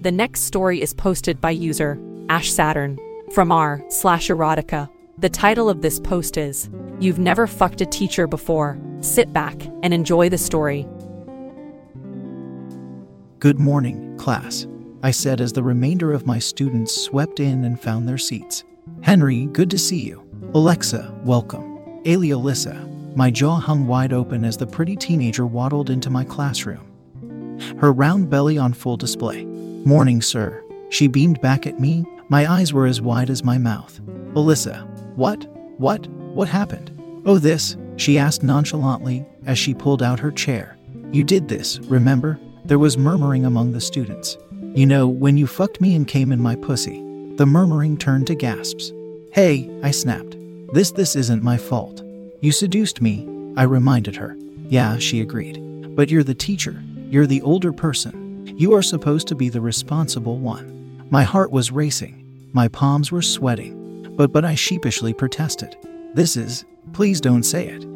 The next story is posted by user Ash Saturn from r/erotica. The title of this post is "You've never fucked a teacher before. Sit back and enjoy the story." "Good morning, class," I said as the remainder of my students swept in and found their seats. "Henry, good to see you. Alexa, welcome. Ailey, Alyssa." My jaw hung wide open as the pretty teenager waddled into my classroom, her round belly on full display. "Morning, sir," she beamed back at me. My eyes were as wide as my mouth. "Alyssa, what happened?" "Oh, this," she asked nonchalantly as she pulled out her chair. "You did this, remember?" There was murmuring among the students. "You know, when you fucked me and came in my pussy." The murmuring turned to gasps. "Hey," I snapped. This isn't my fault." "You seduced me," I reminded her. "Yeah," she agreed. "But you're the teacher. You're the older person. You are supposed to be the responsible one." My heart was racing. My palms were sweating. But I sheepishly protested. "This is, please don't say it."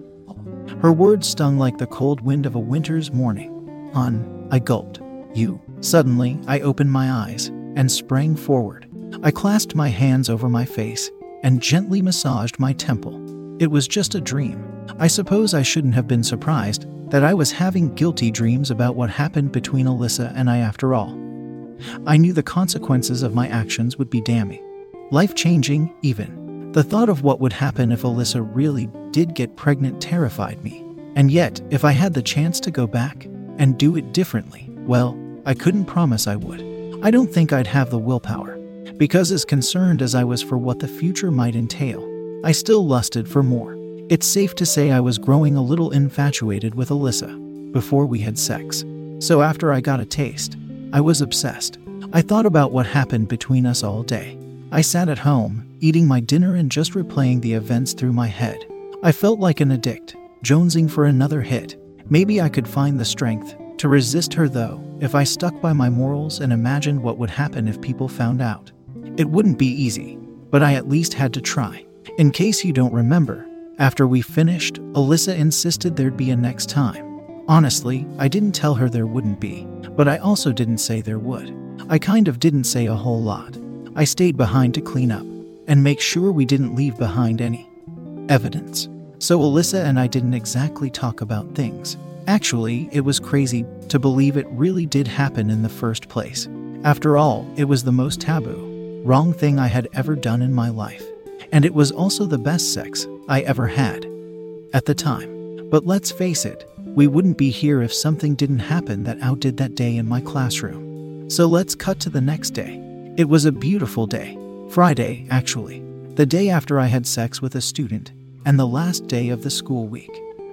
Her words stung like the cold wind of a winter's morning. "On," I gulped. "You." Suddenly, I opened my eyes and sprang forward. I clasped my hands over my face and gently massaged my temple. It was just a dream. I suppose I shouldn't have been surprised that I was having guilty dreams about what happened between Alyssa and I after all. I knew the consequences of my actions would be damning. Life-changing, even. The thought of what would happen if Alyssa really did get pregnant terrified me. And yet, if I had the chance to go back and do it differently, well, I couldn't promise I would. I don't think I'd have the willpower, because as concerned as I was for what the future might entail, I still lusted for more. It's safe to say I was growing a little infatuated with Alyssa before we had sex. So after I got a taste, I was obsessed. I thought about what happened between us all day. I sat at home, eating my dinner and just replaying the events through my head. I felt like an addict, jonesing for another hit. Maybe I could find the strength to resist her though, if I stuck by my morals and imagined what would happen if people found out. It wouldn't be easy, but I at least had to try. In case you don't remember, after we finished, Alyssa insisted there'd be a next time. Honestly, I didn't tell her there wouldn't be, but I also didn't say there would. I kind of didn't say a whole lot. I stayed behind to clean up and make sure we didn't leave behind any evidence. So Alyssa and I didn't exactly talk about things. Actually, it was crazy to believe it really did happen in the first place. After all, it was the most taboo, wrong thing I had ever done in my life. And it was also the best sex I ever had at the time. But let's face it, we wouldn't be here if something didn't happen that outdid that day in my classroom. So let's cut to the next day. It was a beautiful day. Friday, actually. The day after I had sex with a student and the last day of the school week.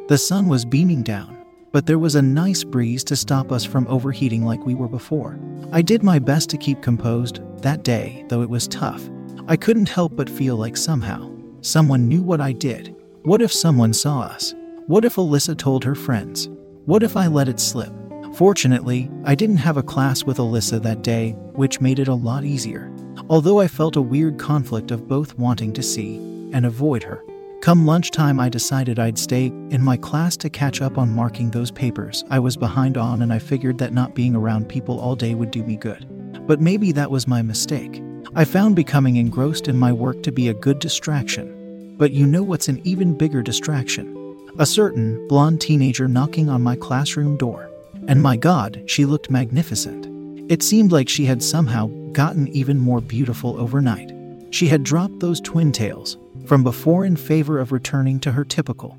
The sun was beaming down, but there was a nice breeze to stop us from overheating like we were before. I did my best to keep composed that day, though it was tough. I couldn't help but feel like somehow someone knew what I did. What if someone saw us? What if Alyssa told her friends? What if I let it slip? Fortunately, I didn't have a class with Alyssa that day, which made it a lot easier. Although I felt a weird conflict of both wanting to see and avoid her. Come lunchtime, I decided I'd stay in my class to catch up on marking those papers I was behind on, and I figured that not being around people all day would do me good. But maybe that was my mistake. I found becoming engrossed in my work to be a good distraction. But you know what's an even bigger distraction? A certain blonde teenager knocking on my classroom door. And my God, she looked magnificent. It seemed like she had somehow gotten even more beautiful overnight. She had dropped those twin tails from before in favor of returning to her typical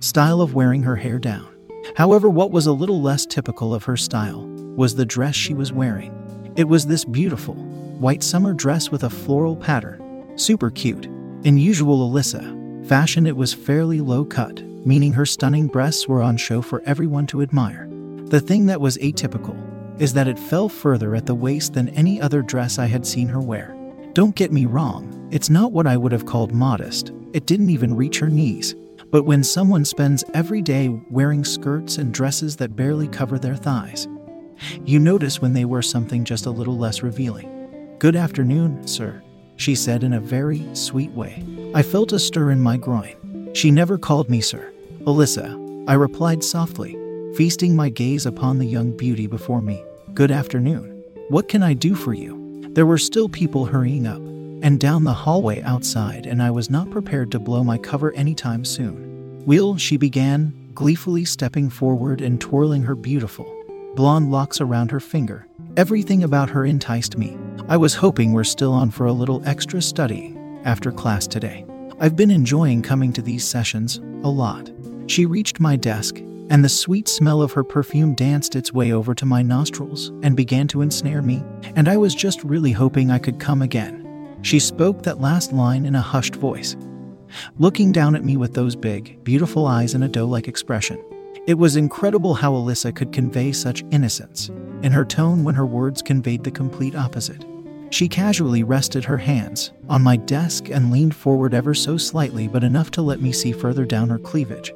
style of wearing her hair down. However, what was a little less typical of her style was the dress she was wearing. It was this beautiful white summer dress with a floral pattern. Super cute. In usual Alyssa fashion, it was fairly low cut, meaning her stunning breasts were on show for everyone to admire. The thing that was atypical is that it fell further at the waist than any other dress I had seen her wear. Don't get me wrong, it's not what I would have called modest. It didn't even reach her knees. But when someone spends every day wearing skirts and dresses that barely cover their thighs, you notice when they wear something just a little less revealing. "Good afternoon, sir," she said in a very sweet way. I felt a stir in my groin. She never called me sir. "Alyssa," I replied softly, feasting my gaze upon the young beauty before me. "Good afternoon. What can I do for you?" There were still people hurrying up and down the hallway outside, and I was not prepared to blow my cover anytime soon. "Will," she began, gleefully stepping forward and twirling her beautiful blonde locks around her finger. Everything about her enticed me. I was hoping we're still on for a little extra studying after class today. I've been enjoying coming to these sessions a lot. She reached my desk, and the sweet smell of her perfume danced its way over to my nostrils and began to ensnare me, and I was just really hoping I could come again. She spoke that last line in a hushed voice, looking down at me with those big, beautiful eyes and a doe-like expression. It was incredible how Alyssa could convey such innocence in her tone when her words conveyed the complete opposite. She casually rested her hands on my desk and leaned forward ever so slightly, but enough to let me see further down her cleavage.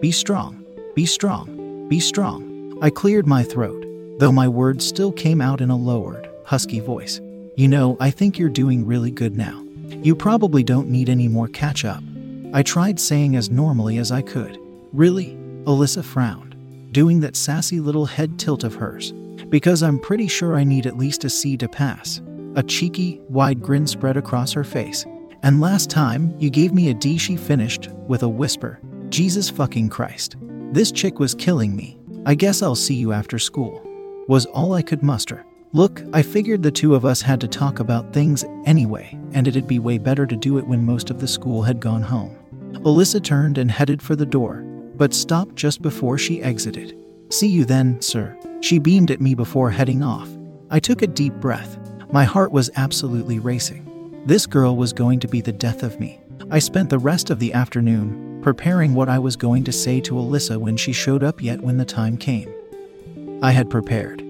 "Be strong. Be strong. Be strong." I cleared my throat, though my words still came out in a lowered, husky voice. "You know, I think you're doing really good now. You probably don't need any more catch-up." I tried saying as normally as I could. "Really?" Alyssa frowned, doing that sassy little head tilt of hers. "Because I'm pretty sure I need at least a C to pass." A cheeky, wide grin spread across her face. "And last time, you gave me a D," she finished with a whisper. Jesus fucking Christ. This chick was killing me. "I guess I'll see you after school," was all I could muster. Look, I figured the two of us had to talk about things anyway, and it'd be way better to do it when most of the school had gone home. Alyssa turned and headed for the door, but stopped just before she exited. "See you then, sir," she beamed at me before heading off. I took a deep breath. My heart was absolutely racing. This girl was going to be the death of me. I spent the rest of the afternoon preparing what I was going to say to Alyssa when she showed up, yet when the time came, I had prepared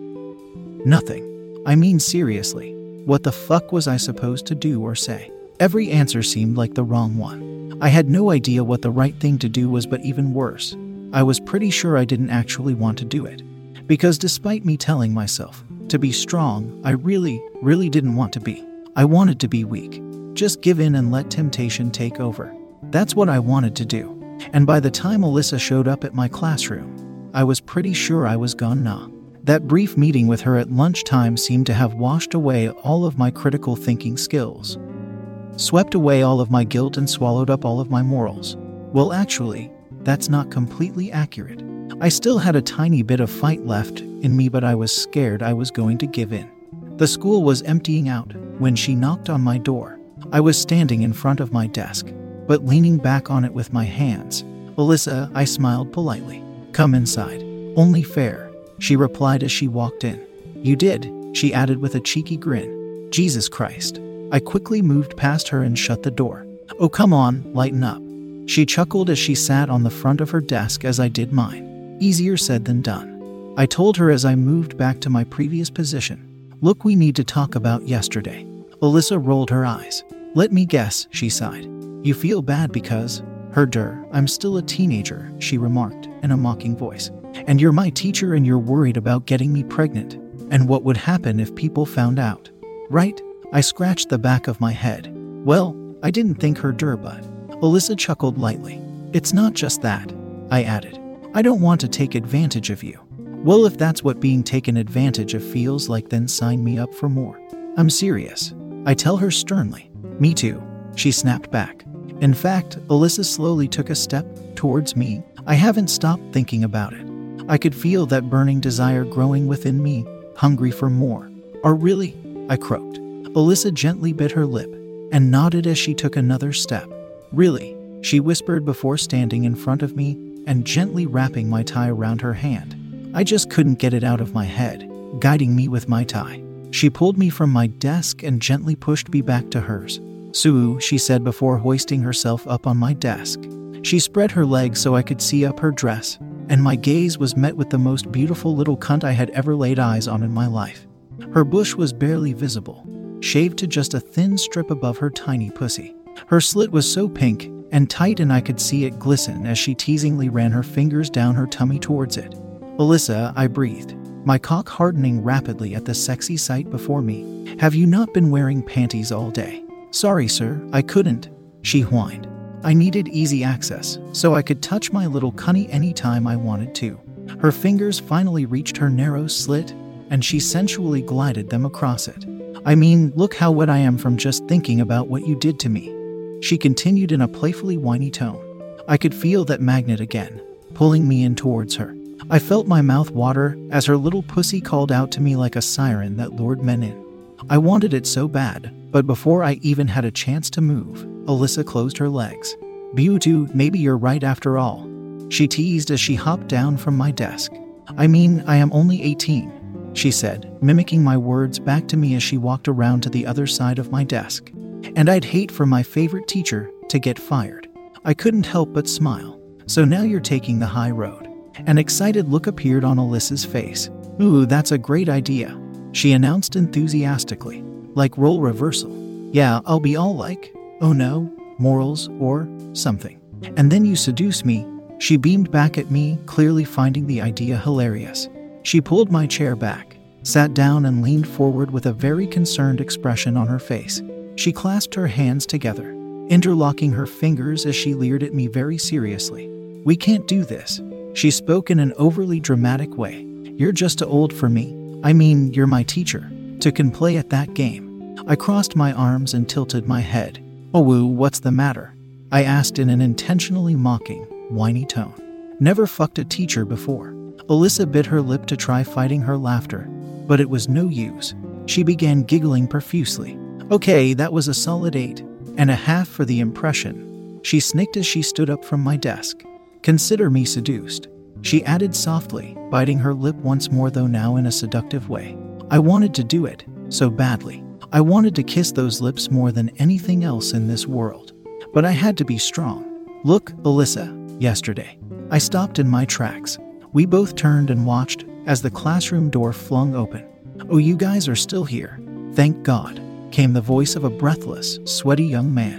nothing. I mean, seriously, what the fuck was I supposed to do or say? Every answer seemed like the wrong one. I had no idea what the right thing to do was, but even worse, I was pretty sure I didn't actually want to do it. Because despite me telling myself to be strong, I really didn't want to be. I wanted to be weak. Just give in and let temptation take over. That's what I wanted to do. And by the time Alyssa showed up at my classroom, I was pretty sure I was gone now. That brief meeting with her at lunchtime seemed to have washed away all of my critical thinking skills, swept away all of my guilt, and swallowed up all of my morals. Well, actually, that's not completely accurate. I still had a tiny bit of fight left in me, but I was scared I was going to give in. The school was emptying out when she knocked on my door. I was standing in front of my desk, but leaning back on it with my hands. "Alyssa," I smiled politely. "Come inside. Only fair," she replied as she walked in. "You did," she added with a cheeky grin. Jesus Christ. I quickly moved past her and shut the door. "Oh, come on, lighten up," she chuckled as she sat on the front of her desk as I did mine. Easier said than done, I told her as I moved back to my previous position. "Look, we need to talk about yesterday." Alyssa rolled her eyes. "Let me guess," she sighed. "You feel bad because, herder, I'm still a teenager," she remarked in a mocking voice. "And you're my teacher and you're worried about getting me pregnant. And what would happen if people found out, right?" I scratched the back of my head. "Well, I didn't think herder, but," Alyssa chuckled lightly. "It's not just that," I added. "I don't want to take advantage of you." "Well, if that's what being taken advantage of feels like, then sign me up for more. I'm serious," I tell her sternly. "Me too," she snapped back. In fact, Alyssa slowly took a step towards me. I haven't stopped thinking about it. I could feel that burning desire growing within me, hungry for more. "Or really?" I croaked. Alyssa gently bit her lip and nodded as she took another step. "Really?" she whispered before standing in front of me and gently wrapping my tie around her hand. I just couldn't get it out of my head, guiding me with my tie. She pulled me from my desk and gently pushed me back to hers. "Sue," she said before hoisting herself up on my desk. She spread her legs so I could see up her dress, and my gaze was met with the most beautiful little cunt I had ever laid eyes on in my life. Her bush was barely visible, shaved to just a thin strip above her tiny pussy. Her slit was so pink and tight, and I could see it glisten as she teasingly ran her fingers down her tummy towards it. "Alyssa," I breathed, my cock hardening rapidly at the sexy sight before me. "Have you not been wearing panties all day?" "Sorry, sir, I couldn't," she whined. I needed easy access, so I could touch my little cunny anytime I wanted to. Her fingers finally reached her narrow slit, and she sensually glided them across it. "I mean, look how wet I am from just thinking about what you did to me," she continued in a playfully whiny tone. I could feel that magnet again, pulling me in towards her. I felt my mouth water as her little pussy called out to me like a siren that lured men in. I wanted it so bad, but before I even had a chance to move, Alyssa closed her legs. "Beauty, maybe you're right after all," she teased as she hopped down from my desk. "I mean, I am only 18, she said, mimicking my words back to me as she walked around to the other side of my desk. "And I'd hate for my favorite teacher to get fired." I couldn't help but smile. "So now you're taking the high road." An excited look appeared on Alyssa's face. "Ooh, that's a great idea," she announced enthusiastically, like role reversal. "Yeah, I'll be all like, oh no, morals or something. And then you seduce me," she beamed back at me, clearly finding the idea hilarious. She pulled my chair back, sat down and leaned forward with a very concerned expression on her face. She clasped her hands together, interlocking her fingers as she leered at me very seriously. "We can't do this," she spoke in an overly dramatic way. "You're just too old for me. I mean, you're my teacher, to can play at that game." I crossed my arms and tilted my head. "Oh, woo, what's the matter?" I asked in an intentionally mocking, whiny tone. "Never fucked a teacher before." Alyssa bit her lip to try fighting her laughter, but it was no use. She began giggling profusely. "Okay, that was a solid 8.5 for the impression," she snicked as she stood up from my desk. "Consider me seduced," she added softly, biting her lip once more, though now in a seductive way. I wanted to do it, so badly. I wanted to kiss those lips more than anything else in this world. But I had to be strong. "Look, Alyssa, yesterday—" I stopped in my tracks. We both turned and watched as the classroom door flung open. "Oh, you guys are still here. Thank God," came the voice of a breathless, sweaty young man.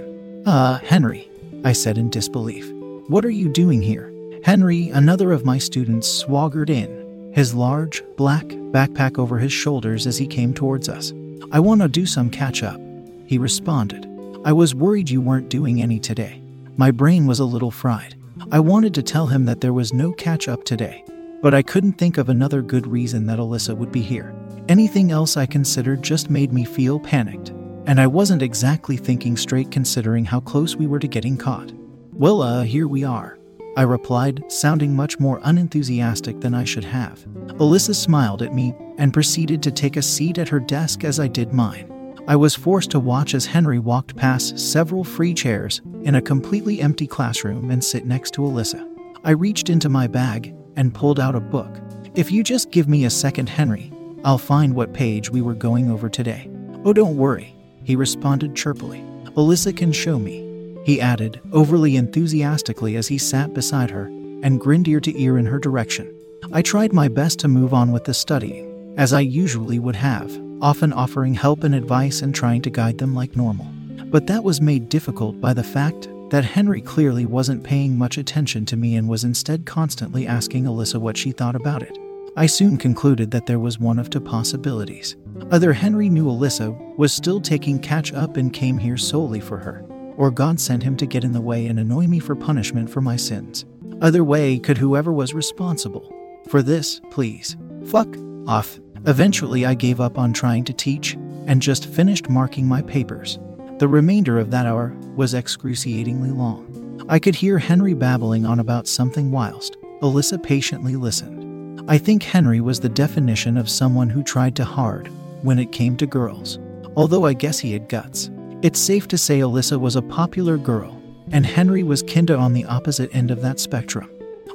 Henry," I said in disbelief. "What are you doing here?" Henry, another of my students, swaggered in, his large, black backpack over his shoulders as he came towards us. "I want to do some catch-up," he responded. "I was worried you weren't doing any today." My brain was a little fried. I wanted to tell him that there was no catch-up today, but I couldn't think of another good reason that Alyssa would be here. Anything else I considered just made me feel panicked, and I wasn't exactly thinking straight considering how close we were to getting caught. "Well, here we are," I replied, sounding much more unenthusiastic than I should have. Alyssa smiled at me and proceeded to take a seat at her desk as I did mine. I was forced to watch as Henry walked past several free chairs in a completely empty classroom and sit next to Alyssa. I reached into my bag and pulled out a book. "If you just give me a second, Henry, I'll find what page we were going over today." "Oh, don't worry," he responded chirpily. "Alyssa can show me," he added, overly enthusiastically as he sat beside her and grinned ear to ear in her direction. I tried my best to move on with the studying, as I usually would have, often offering help and advice and trying to guide them like normal. But that was made difficult by the fact that Henry clearly wasn't paying much attention to me and was instead constantly asking Alyssa what she thought about it. I soon concluded that there was one of two possibilities. Either Henry knew Alyssa was still taking catch-up and came here solely for her, or God sent him to get in the way and annoy me for punishment for my sins. Either way, could whoever was responsible for this please fuck off? Eventually, I gave up on trying to teach and just finished marking my papers. The remainder of that hour was excruciatingly long. I could hear Henry babbling on about something whilst Alyssa patiently listened. I think Henry was the definition of someone who tried too hard when it came to girls. Although I guess he had guts. It's safe to say Alyssa was a popular girl, and Henry was kinda on the opposite end of that spectrum.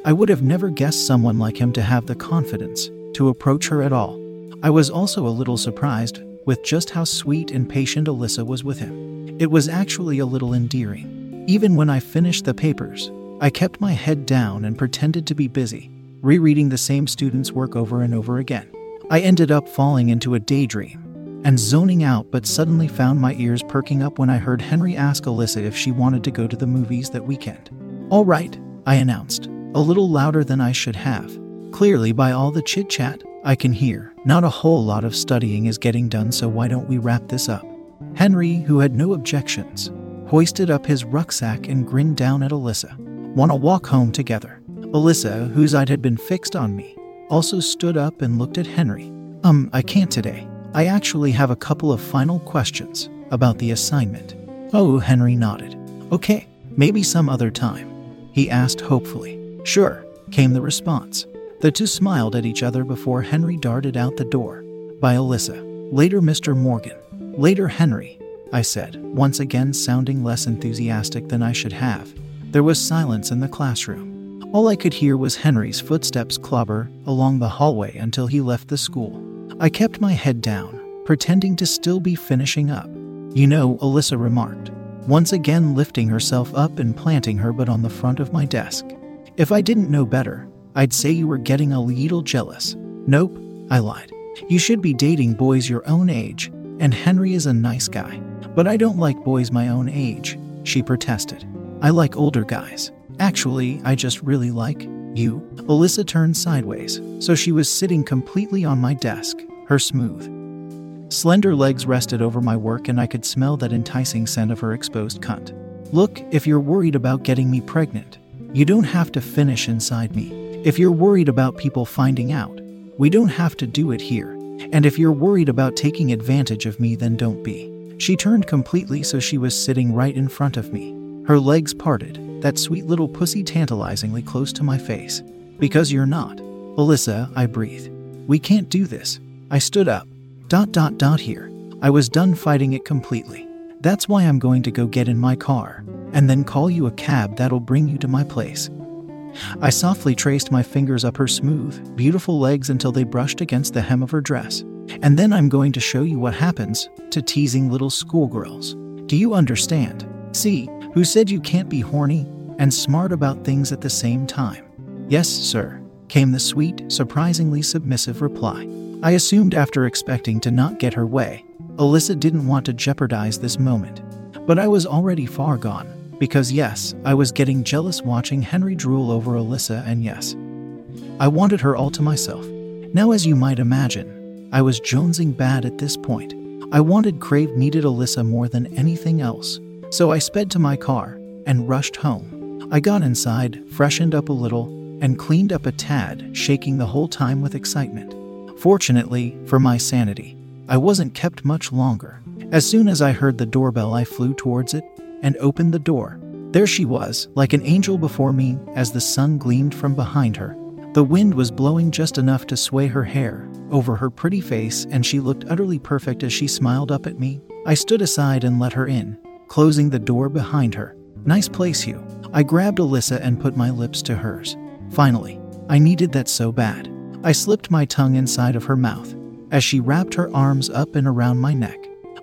I would have never guessed someone like him to have the confidence to approach her at all. I was also a little surprised with just how sweet and patient Alyssa was with him. It was actually a little endearing. Even when I finished the papers, I kept my head down and pretended to be busy, rereading the same student's work over and over again. I ended up falling into a daydream and zoning out, but suddenly found my ears perking up when I heard Henry ask Alyssa if she wanted to go to the movies that weekend. "All right," I announced, a little louder than I should have. Clearly, by all the chit-chat I can hear, not a whole lot of studying is getting done, so why don't we wrap this up? Henry, who had no objections, hoisted up his rucksack and grinned down at Alyssa. "Wanna walk home together?" Alyssa, whose eye had been fixed on me, also stood up and looked at Henry. I can't today. I actually have a couple of final questions about the assignment." "Oh," Henry nodded. "Okay, maybe some other time?" he asked hopefully. "Sure," came the response. The two smiled at each other before Henry darted out the door. "By Alyssa. Later, Mr. Morgan." "Later, Henry," I said, once again sounding less enthusiastic than I should have. There was silence in the classroom. All I could hear was Henry's footsteps clobber along the hallway until he left the school. I kept my head down, pretending to still be finishing up. "You know," Alyssa remarked, once again lifting herself up and planting her butt on the front of my desk. "If I didn't know better, I'd say you were getting a little jealous." "Nope," I lied. "You should be dating boys your own age, and Henry is a nice guy." "But I don't like boys my own age," she protested. "I like older guys. Actually, I just really like you." Alyssa turned sideways, so she was sitting completely on my desk. Her smooth, slender legs rested over my work, and I could smell that enticing scent of her exposed cunt. "Look, if you're worried about getting me pregnant, you don't have to finish inside me. If you're worried about people finding out, we don't have to do it here. And if you're worried about taking advantage of me, then don't be." She turned completely, so she was sitting right in front of me. Her legs parted, that sweet little pussy tantalizingly close to my face. "Because you're not." "Alyssa," I breathed. "We can't do this." I stood up. ... Here. I was done fighting it completely. "That's why I'm going to go get in my car, and then call you a cab that'll bring you to my place." I softly traced my fingers up her smooth, beautiful legs until they brushed against the hem of her dress. "And then I'm going to show you what happens to teasing little schoolgirls. Do you understand? See, who said you can't be horny and smart about things at the same time?" "Yes, sir," came the sweet, surprisingly submissive reply. I assumed after expecting to not get her way, Alyssa didn't want to jeopardize this moment. But I was already far gone, because yes, I was getting jealous watching Henry drool over Alyssa, and yes, I wanted her all to myself. Now, as you might imagine, I was jonesing bad at this point. I wanted, craved, needed Alyssa more than anything else. So I sped to my car and rushed home. I got inside, freshened up a little, and cleaned up a tad, shaking the whole time with excitement. Fortunately, for my sanity, I wasn't kept much longer. As soon as I heard the doorbell, I flew towards it and opened the door. There she was, like an angel before me as the sun gleamed from behind her. The wind was blowing just enough to sway her hair over her pretty face, and she looked utterly perfect as she smiled up at me. I stood aside and let her in, closing the door behind her. "Nice place, Hugh." I grabbed Alyssa and put my lips to hers. Finally, I needed that so bad. I slipped my tongue inside of her mouth as she wrapped her arms up and around my neck.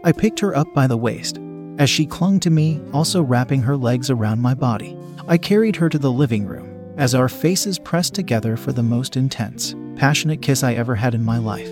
I picked her up by the waist as she clung to me, also wrapping her legs around my body. I carried her to the living room as our faces pressed together for the most intense, passionate kiss I ever had in my life.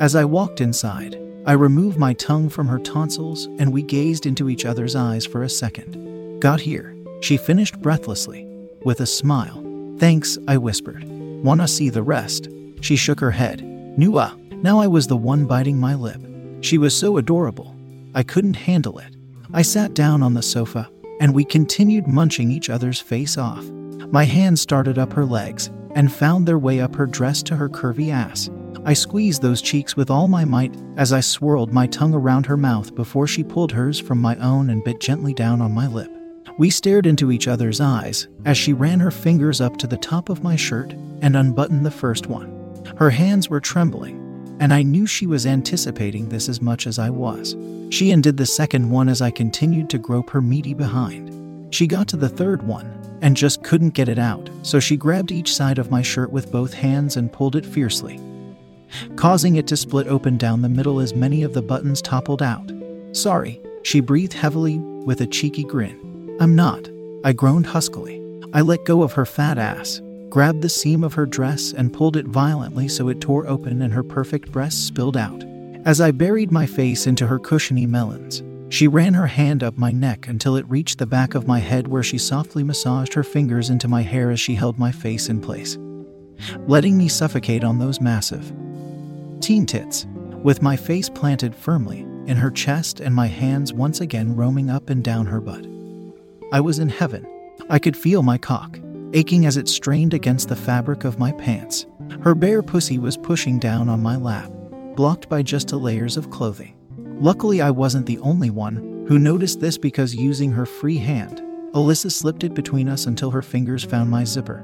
As I walked inside, I removed my tongue from her tonsils, and we gazed into each other's eyes for a second. "Got here," she finished breathlessly, with a smile. "Thanks," I whispered. "Wanna see the rest?" She shook her head. Nuh-uh. Now I was the one biting my lip. She was so adorable, I couldn't handle it. I sat down on the sofa, and we continued munching each other's face off. My hands started up her legs, and found their way up her dress to her curvy ass. I squeezed those cheeks with all my might as I swirled my tongue around her mouth before she pulled hers from my own and bit gently down on my lip. We stared into each other's eyes as she ran her fingers up to the top of my shirt and unbuttoned the first one. Her hands were trembling and I knew she was anticipating this as much as I was. She undid the second one as I continued to grope her meaty behind. She got to the third one and just couldn't get it out, so she grabbed each side of my shirt with both hands and pulled it fiercely, causing it to split open down the middle as many of the buttons toppled out. "Sorry," she breathed heavily with a cheeky grin. "I'm not," I groaned huskily. I let go of her fat ass, grabbed the seam of her dress and pulled it violently so it tore open and her perfect breast spilled out. As I buried my face into her cushiony melons, she ran her hand up my neck until it reached the back of my head, where she softly massaged her fingers into my hair as she held my face in place, letting me suffocate on those massive teen tits, with my face planted firmly in her chest and my hands once again roaming up and down her butt. I was in heaven. I could feel my cock aching as it strained against the fabric of my pants. Her bare pussy was pushing down on my lap, blocked by just two layers of clothing. Luckily, I wasn't the only one who noticed this, because using her free hand, Alyssa slipped it between us until her fingers found my zipper,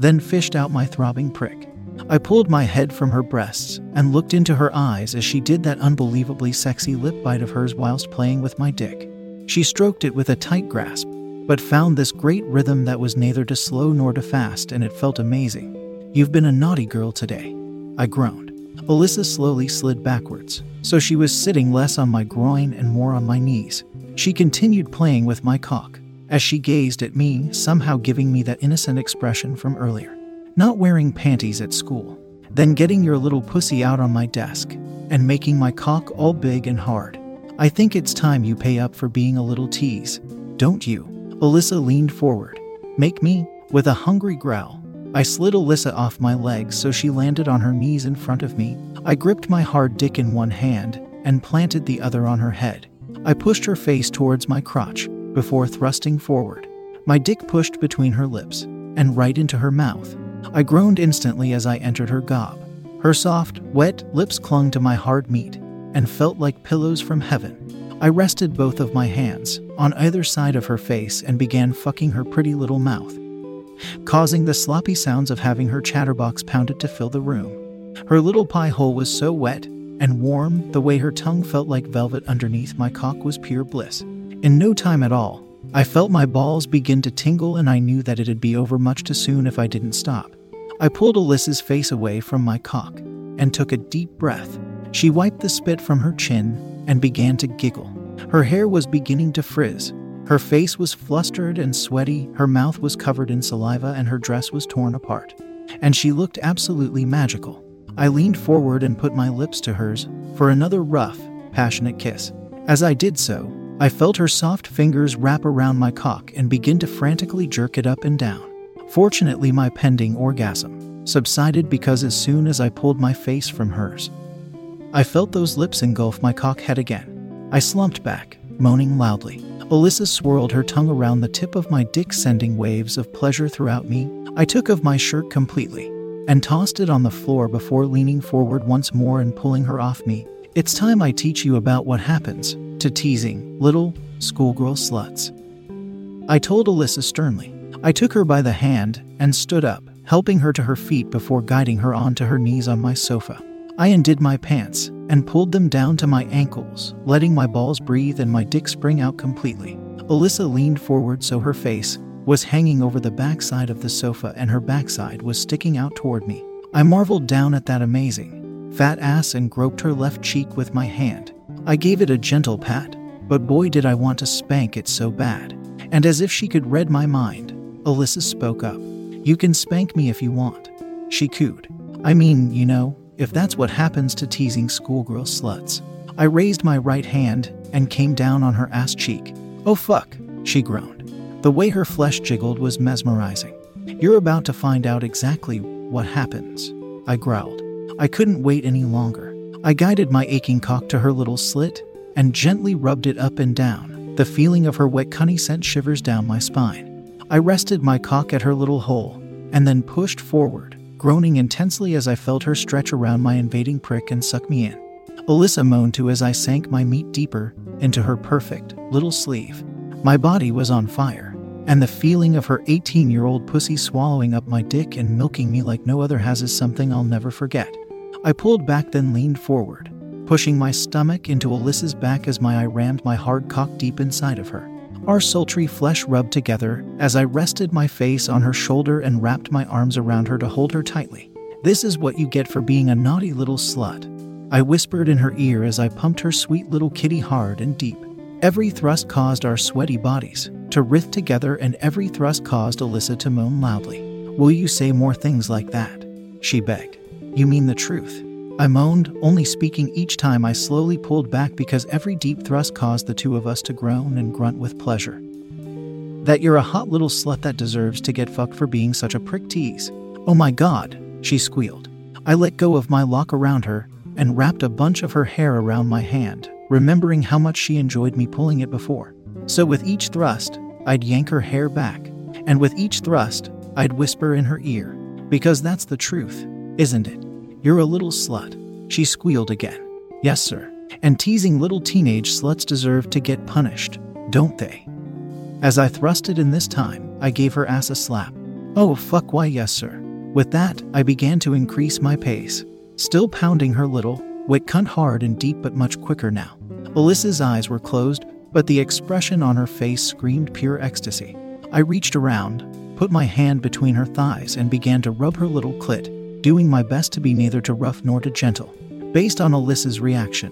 then fished out my throbbing prick. I pulled my head from her breasts and looked into her eyes as she did that unbelievably sexy lip bite of hers whilst playing with my dick. She stroked it with a tight grasp, but found this great rhythm that was neither too slow nor too fast, and it felt amazing. "You've been a naughty girl today," I groaned. Alyssa slowly slid backwards, so she was sitting less on my groin and more on my knees. She continued playing with my cock as she gazed at me, somehow giving me that innocent expression from earlier. "Not wearing panties at school, then getting your little pussy out on my desk and making my cock all big and hard. I think it's time you pay up for being a little tease, don't you?" Alyssa leaned forward. "Make me," with a hungry growl. I slid Alyssa off my legs so she landed on her knees in front of me. I gripped my hard dick in one hand and planted the other on her head. I pushed her face towards my crotch before thrusting forward. My dick pushed between her lips and right into her mouth. I groaned instantly as I entered her gob. Her soft, wet lips clung to my hard meat and felt like pillows from heaven. I rested both of my hands on either side of her face and began fucking her pretty little mouth, causing the sloppy sounds of having her chatterbox pounded to fill the room. Her little pie hole was so wet and warm, the way her tongue felt like velvet underneath my cock was pure bliss. In no time at all, I felt my balls begin to tingle, and I knew that it'd be over much too soon if I didn't stop. I pulled Alyssa's face away from my cock and took a deep breath. She wiped the spit from her chin and began to giggle. Her hair was beginning to frizz. Her face was flustered and sweaty. Her mouth was covered in saliva and her dress was torn apart, and she looked absolutely magical. I leaned forward and put my lips to hers for another rough, passionate kiss. As I did so, I felt her soft fingers wrap around my cock and begin to frantically jerk it up and down. Fortunately, my pending orgasm subsided, because as soon as I pulled my face from hers, I felt those lips engulf my cock head again. I slumped back, moaning loudly. Alyssa swirled her tongue around the tip of my dick, sending waves of pleasure throughout me. I took off my shirt completely and tossed it on the floor before leaning forward once more and pulling her off me. "It's time I teach you about what happens to teasing little schoolgirl sluts," I told Alyssa sternly. I took her by the hand and stood up, helping her to her feet before guiding her onto her knees on my sofa. I undid my pants and pulled them down to my ankles, letting my balls breathe and my dick spring out completely. Alyssa leaned forward so her face was hanging over the backside of the sofa and her backside was sticking out toward me. I marveled down at that amazing fat ass and groped her left cheek with my hand. I gave it a gentle pat, but boy did I want to spank it so bad. And as if she could read my mind, Alyssa spoke up. "You can spank me if you want," she cooed. "I mean, you know, if that's what happens to teasing schoolgirl sluts." I raised my right hand and came down on her ass cheek. "Oh fuck," she groaned. The way her flesh jiggled was mesmerizing. "You're about to find out exactly what happens," I growled. I couldn't wait any longer. I guided my aching cock to her little slit and gently rubbed it up and down. The feeling of her wet cunny sent shivers down my spine. I rested my cock at her little hole and then pushed forward, groaning intensely as I felt her stretch around my invading prick and suck me in. Alyssa moaned too as I sank my meat deeper into her perfect little sleeve. My body was on fire, and the feeling of her 18-year-old pussy swallowing up my dick and milking me like no other has is something I'll never forget. I pulled back, then leaned forward, pushing my stomach into Alyssa's back as my eye rammed my hard cock deep inside of her. Our sultry flesh rubbed together as I rested my face on her shoulder and wrapped my arms around her to hold her tightly. "This is what you get for being a naughty little slut," I whispered in her ear as I pumped her sweet little kitty hard and deep. Every thrust caused our sweaty bodies to writhe together, and every thrust caused Alyssa to moan loudly. "Will you say more things like that?" she begged. "You mean the truth?" I moaned, only speaking each time I slowly pulled back because every deep thrust caused the two of us to groan and grunt with pleasure. "That you're a hot little slut that deserves to get fucked for being such a prick tease." "Oh my God," she squealed. I let go of my lock around her and wrapped a bunch of her hair around my hand, remembering how much she enjoyed me pulling it before. So with each thrust, I'd yank her hair back, and with each thrust, I'd whisper in her ear, "Because that's the truth, isn't it? You're a little slut," she squealed again. "Yes, sir. And teasing little teenage sluts deserve to get punished, don't they?" As I thrusted in this time, I gave her ass a slap. "Oh fuck, why yes, sir." With that, I began to increase my pace, still pounding her little wet cunt hard and deep, but much quicker now. Alyssa's eyes were closed, but the expression on her face screamed pure ecstasy. I reached around, put my hand between her thighs and began to rub her little clit, doing my best to be neither too rough nor too gentle. Based on Alyssa's reaction,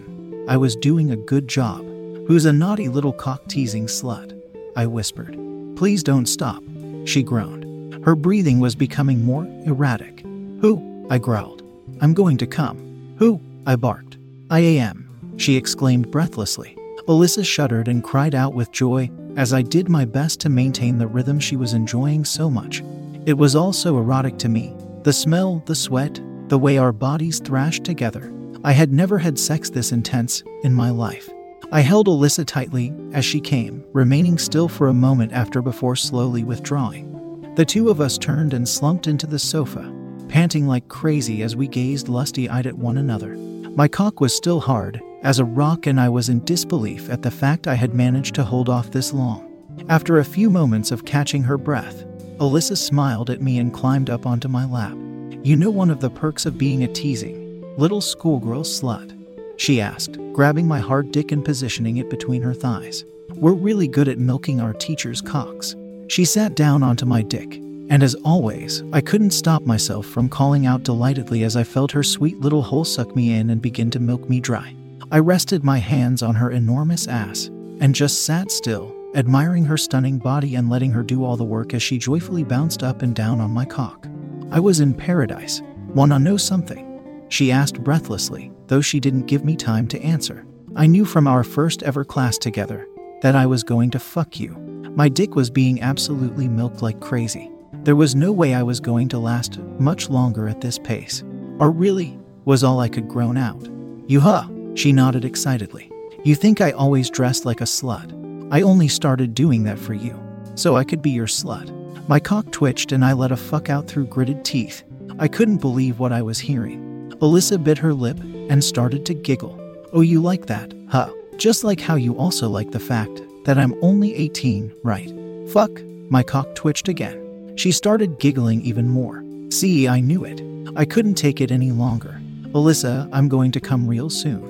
I was doing a good job. "Who's a naughty little cock-teasing slut?" I whispered. "Please don't stop," she groaned. Her breathing was becoming more erratic. "Who?" I growled. "I'm going to come." "Who?" I barked. "I am," she exclaimed breathlessly. Alyssa shuddered and cried out with joy as I did my best to maintain the rhythm she was enjoying so much. It was all so erotic to me. The smell, the sweat, the way our bodies thrashed together. I had never had sex this intense in my life. I held Alyssa tightly as she came, remaining still for a moment after before slowly withdrawing. The two of us turned and slumped into the sofa, panting like crazy as we gazed lusty-eyed at one another. My cock was still hard as a rock and I was in disbelief at the fact I had managed to hold off this long. After a few moments of catching her breath, Alyssa smiled at me and climbed up onto my lap. "You know one of the perks of being a teasing little schoolgirl slut?" she asked, grabbing my hard dick and positioning it between her thighs. "We're really good at milking our teachers' cocks." She sat down onto my dick, and as always, I couldn't stop myself from calling out delightedly as I felt her sweet little hole suck me in and begin to milk me dry. I rested my hands on her enormous ass and just sat still, admiring her stunning body and letting her do all the work as she joyfully bounced up and down on my cock. "I was in paradise. Wanna know something?" she asked breathlessly, though she didn't give me time to answer. I knew from our first ever class together that I was going to fuck you. My dick was being absolutely milked like crazy. There was no way I was going to last much longer at this pace. "Or really?" was all I could groan out. "You-huh," she nodded excitedly. "You think I always dressed like a slut? I only started doing that for you, so I could be your slut." My cock twitched and I let a fuck out through gritted teeth. I couldn't believe what I was hearing. Alyssa bit her lip and started to giggle. "Oh, you like that, huh? Just like how you also like the fact that I'm only 18, right?" "Fuck," my cock twitched again. She started giggling even more. "See, I knew it. I couldn't take it any longer." "Alyssa, I'm going to come real soon."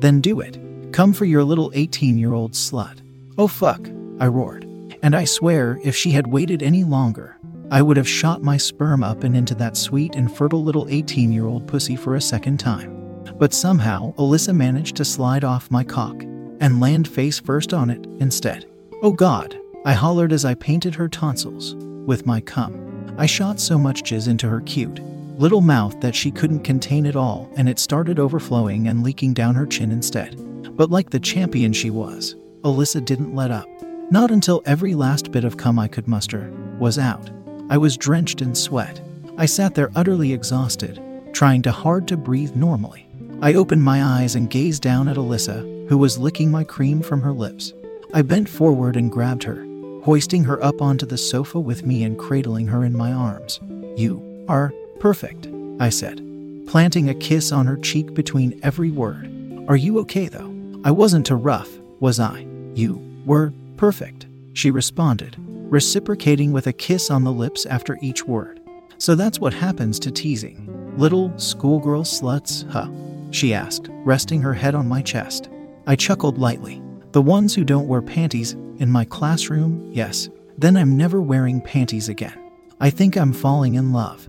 "Then do it. Come for your little 18-year-old slut." "Oh fuck," I roared. And I swear, if she had waited any longer, I would have shot my sperm up and into that sweet and fertile little 18-year-old pussy for a second time. But somehow, Alyssa managed to slide off my cock and land face first on it instead. "Oh God," I hollered as I painted her tonsils with my cum. I shot so much jizz into her cute little mouth that she couldn't contain it all, and it started overflowing and leaking down her chin instead. But like the champion she was, Alyssa didn't let up. Not until every last bit of cum I could muster was out. I was drenched in sweat. I sat there utterly exhausted, trying hard to breathe normally. I opened my eyes and gazed down at Alyssa, who was licking my cream from her lips. I bent forward and grabbed her, hoisting her up onto the sofa with me and cradling her in my arms. "You are perfect," I said, planting a kiss on her cheek between every word. "Are you okay though? I wasn't too rough, was I?" "You were perfect," she responded, reciprocating with a kiss on the lips after each word. "So that's what happens to teasing Little schoolgirl sluts, huh? She asked, resting her head on my chest. I chuckled lightly. The ones who don't wear panties in my classroom, yes. Then I'm never wearing panties again. I think I'm falling in love.